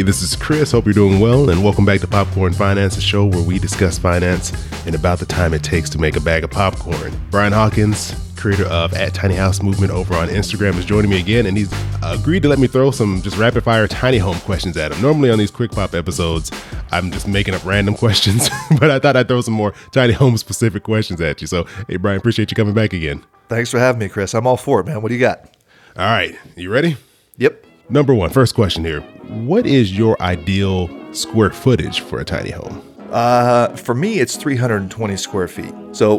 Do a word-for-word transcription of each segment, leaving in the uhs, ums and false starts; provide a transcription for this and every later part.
Hey, this is Chris. Hope you're doing well, and welcome back to Popcorn Finance, a show where we discuss finance and about the time it takes to make a bag of popcorn. Brian Hawkins, creator of At Tiny House Movement over on Instagram, is joining me again, and he's agreed to let me throw some just rapid fire tiny home questions at him. Normally on these Quick Pop episodes, I'm just making up random questions, but I thought I'd throw some more tiny home specific questions at you. So, hey, Brian, appreciate you coming back again. Thanks for having me, Chris. I'm all for it, man. What do you got? All right. You ready? Yep. Number one, first question here. What is your ideal square footage for a tiny home? Uh, for me, it's three hundred twenty square feet. So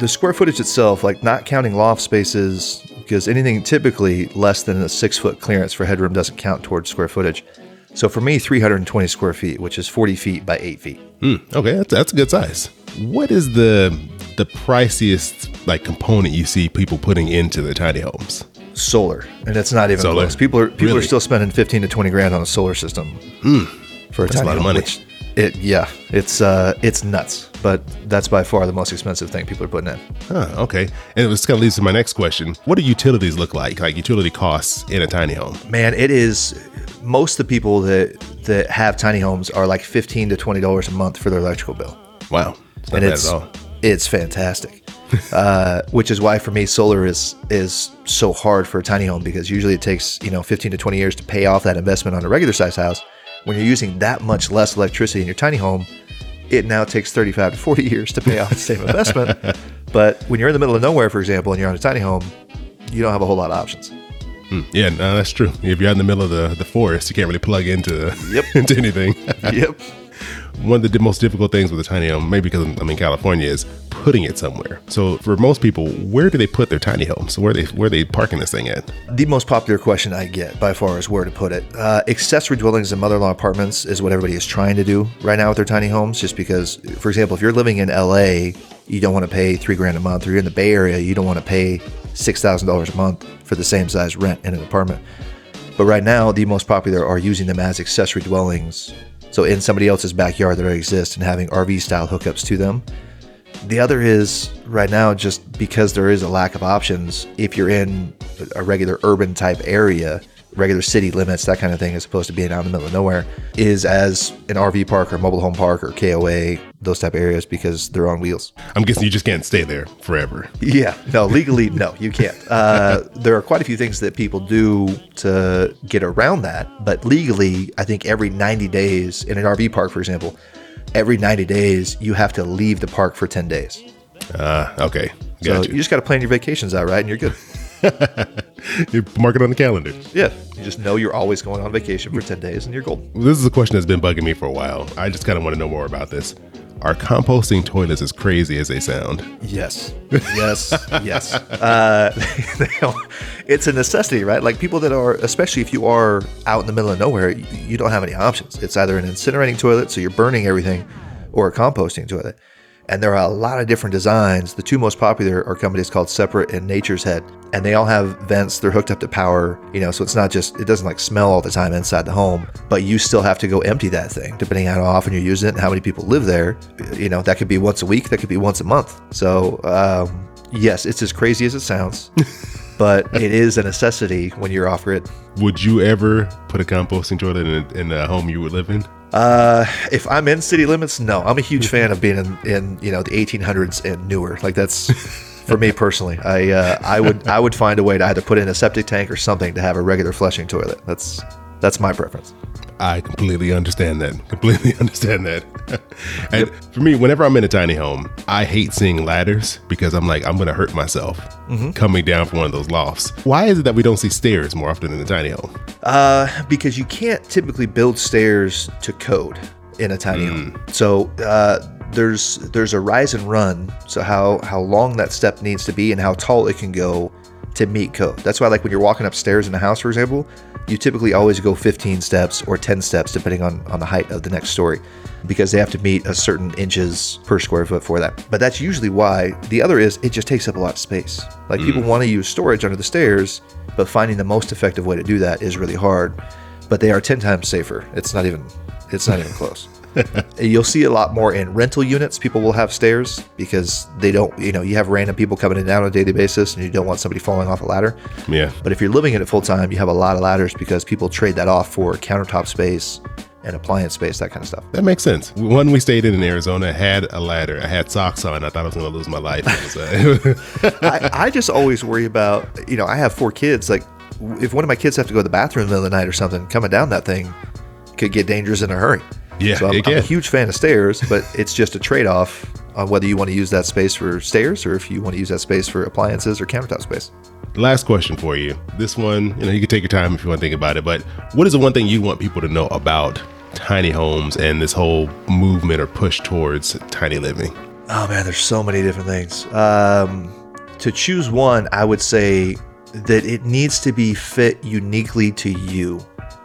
the square footage itself, like not counting loft spaces, because anything typically less than a six foot clearance for headroom doesn't count towards square footage. So for me, three hundred twenty square feet, which is forty feet by eight feet. Mm, okay, that's, that's a good size. What is the the priciest like component you see people putting into their tiny homes? Solar, and it's not even solar. Close. People are people really? are still spending fifteen to twenty grand on a solar system mm, for a that's tiny a lot home, of money. Which, It yeah, it's uh, it's nuts, but that's by far the most expensive thing people are putting in. Huh, okay, and this kind of leads to my next question: what do utilities look like? Like utility costs in a tiny home? Man, it is most of the people that that have tiny homes are like fifteen to twenty dollars a month for their electrical bill. Wow, it's not and bad it's at all. It's fantastic, uh, which is why for me solar is is so hard for a tiny home because usually it takes you know fifteen to twenty years to pay off that investment on a regular size house. When you're using that much less electricity in your tiny home, it now takes thirty-five to forty years to pay off the same investment. But when you're in the middle of nowhere, for example, and you're on a tiny home, you don't have a whole lot of options. Mm, yeah, no, that's true. If you're out in the middle of the, the forest, you can't really plug into, yep. into anything. Yep. One of the most difficult things with a tiny home, maybe because I'm in California, is putting it somewhere. So for most people, where do they put their tiny home? So where are they where are they parking this thing at? The most popular question I get by far is where to put it. Uh, accessory dwellings and mother-in-law apartments is what everybody is trying to do right now with their tiny homes. Just because, for example, if you're living in L A, you don't want to pay three grand a month. Or you're in the Bay Area, you don't want to pay six thousand dollars a month for the same size rent in an apartment. But right now, the most popular are using them as accessory dwellings. So in somebody else's backyard that already exists and having R V style hookups to them. The other is right now, just because there is a lack of options, if you're in a regular urban type area, regular city limits, that kind of thing, as opposed to being out in the middle of nowhere, is as an R V park or mobile home park or K O A, those type of areas because they're on wheels. I'm guessing you just can't stay there forever. Yeah, no, legally, no, you can't. Uh, there are quite a few things that people do to get around that, but legally, I think every ninety days, in an R V park, for example, every ninety days, you have to leave the park for ten days. Uh, okay, gotcha. So you just got to plan your vacations out, right, and you're good. You mark it on the calendar. Yeah. You just know you're always going on vacation for ten days and you're golden. This is a question that's been bugging me for a while. I just kind of want to know more about this. Are composting toilets as crazy as they sound? Yes. Yes. Yes. Uh, it's a necessity, right? Like people that are, especially if you are out in the middle of nowhere, you don't have any options. It's either an incinerating toilet, so you're burning everything, or a composting toilet. And there are a lot of different designs. The two most popular are companies called Separate and Nature's Head. And they all have vents. They're hooked up to power, you know, so it's not just, it doesn't like smell all the time inside the home, but you still have to go empty that thing, depending on how often you're using it and how many people live there. You know, that could be once a week. That could be once a month. So, um, yes, it's as crazy as it sounds, but it is a necessity when you're off grid. Would you ever put a composting toilet in a, in a home you would live in? Uh, if I'm in city limits, no. I'm a huge fan of being in, in you know, the eighteen hundreds and newer. Like that's for me personally. I uh, I would I would find a way to either put in a septic tank or something to have a regular flushing toilet. That's that's my preference. I completely understand that. Completely understand that. And yep. For me, whenever I'm in a tiny home, I hate seeing ladders because I'm like, I'm going to hurt myself mm-hmm. coming down from one of those lofts. Why is it that we don't see stairs more often in a tiny home? Uh, because you can't typically build stairs to code in a tiny mm. home. So uh, there's there's a rise and run. So how, how long that step needs to be and how tall it can go to meet code. That's why, like when you're walking upstairs in a house, for example, you typically always go fifteen steps or ten steps, depending on, on the height of the next story, because they have to meet a certain inches per square foot for that. But that's usually why. The other is it just takes up a lot of space. Like mm. people want to use storage under the stairs, but finding the most effective way to do that is really hard. But they are ten times safer. It's not even, it's not even close. You'll see a lot more in rental units. People will have stairs because they don't, you know, you have random people coming in and out on a daily basis and you don't want somebody falling off a ladder. Yeah. But if you're living in it full time, you have a lot of ladders because people trade that off for countertop space and appliance space, that kind of stuff. That makes sense. One we stayed in in Arizona had a ladder. I had socks on. I thought I was going to lose my life. I, I just always worry about, you know, I have four kids. Like, if one of my kids have to go to the bathroom in the middle of the night or something, coming down that thing could get dangerous in a hurry. Yeah, so I'm, I'm a huge fan of stairs, but it's just a trade-off on whether you want to use that space for stairs or if you want to use that space for appliances or countertop space. Last question for you. This one, you know, you can take your time if you want to think about it, but what is the one thing you want people to know about tiny homes and this whole movement or push towards tiny living? Oh man, there's so many different things. Um, to choose one, I would say that it needs to be fit uniquely to you.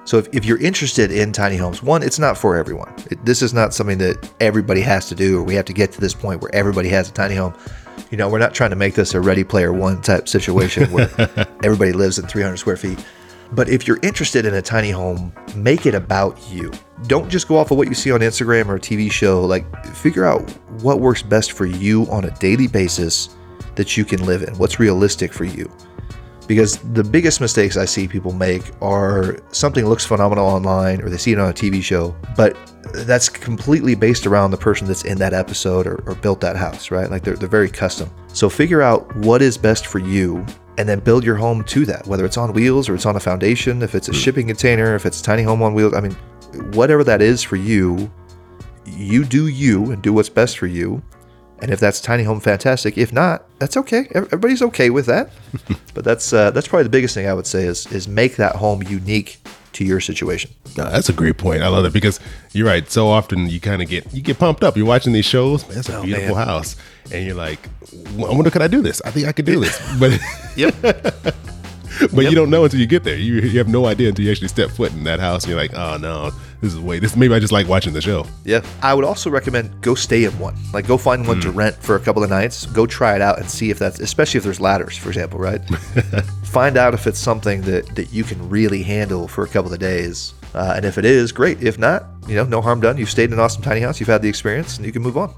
So if, if you're interested in tiny homes, one, it's not for everyone. It, this is not something that everybody has to do, or we have to get to this point where everybody has a tiny home. You know, we're not trying to make this a Ready Player One type situation where everybody lives in three hundred square feet. But if you're interested in a tiny home, make it about you. Don't just go off of what you see on Instagram or a T V show. Like, figure out what works best for you on a daily basis that you can live in. What's realistic for you? Because the biggest mistakes I see people make are something looks phenomenal online or they see it on a T V show, but that's completely based around the person that's in that episode or, or built that house, right? Like they're, they're very custom. So figure out what is best for you and then build your home to that, whether it's on wheels or it's on a foundation, if it's a shipping container, if it's a tiny home on wheels. I mean, whatever that is for you, you do you and do what's best for you. And if that's tiny home, fantastic. If not, that's okay. Everybody's okay with that. But that's uh, that's probably the biggest thing I would say is is make that home unique to your situation. No, that's a great point. I love it because you're right. So often you kind of get you get pumped up. You're watching these shows. Man, that's a oh, beautiful man. house. And you're like, I wonder, could I do this? I think I could do this. But yep. but yep. you don't know until you get there. You, you have no idea until you actually step foot in that house. And you're like, oh, no. This is way, this maybe I just like watching the show. Yeah. I would also recommend go stay in one. Like go find one mm. to rent for a couple of nights. Go try it out and see if that's, especially if there's ladders, for example, right? Find out if it's something that, that you can really handle for a couple of days. Uh, and if it is, great. If not, you know, no harm done. You've stayed in an awesome tiny house. You've had the experience and you can move on.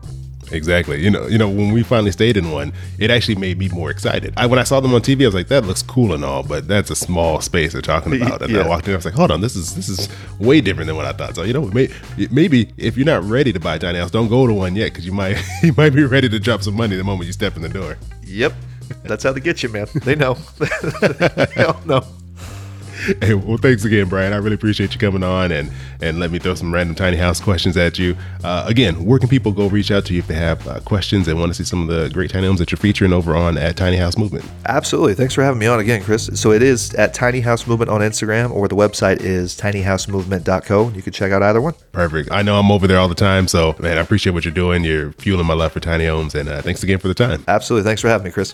Exactly. You know, you know, when we finally stayed in one, it actually made me more excited. I, when I saw them on T V, I was like, that looks cool and all, but that's a small space they're talking about. And yeah. I walked in, I was like, hold on, this is this is way different than what I thought. So, you know, may, maybe if you're not ready to buy a tiny house, don't go to one yet because you might you might be ready to drop some money the moment you step in the door. Yep. That's how they get you, man. They know. They all know. Hey, well, thanks again, Brian. I really appreciate you coming on and, and let me throw some random tiny house questions at you. Uh, again, where can people go reach out to you if they have uh, questions and want to see some of the great tiny homes that you're featuring over on At Tiny House Movement? Absolutely. Thanks for having me on again, Chris. So it is At Tiny House Movement on Instagram, or the website is tiny house movement dot co. You can check out either one. Perfect. I know I'm over there all the time, so man, I appreciate what you're doing. You're fueling my love for tiny homes, and uh, thanks again for the time. Absolutely. Thanks for having me, Chris.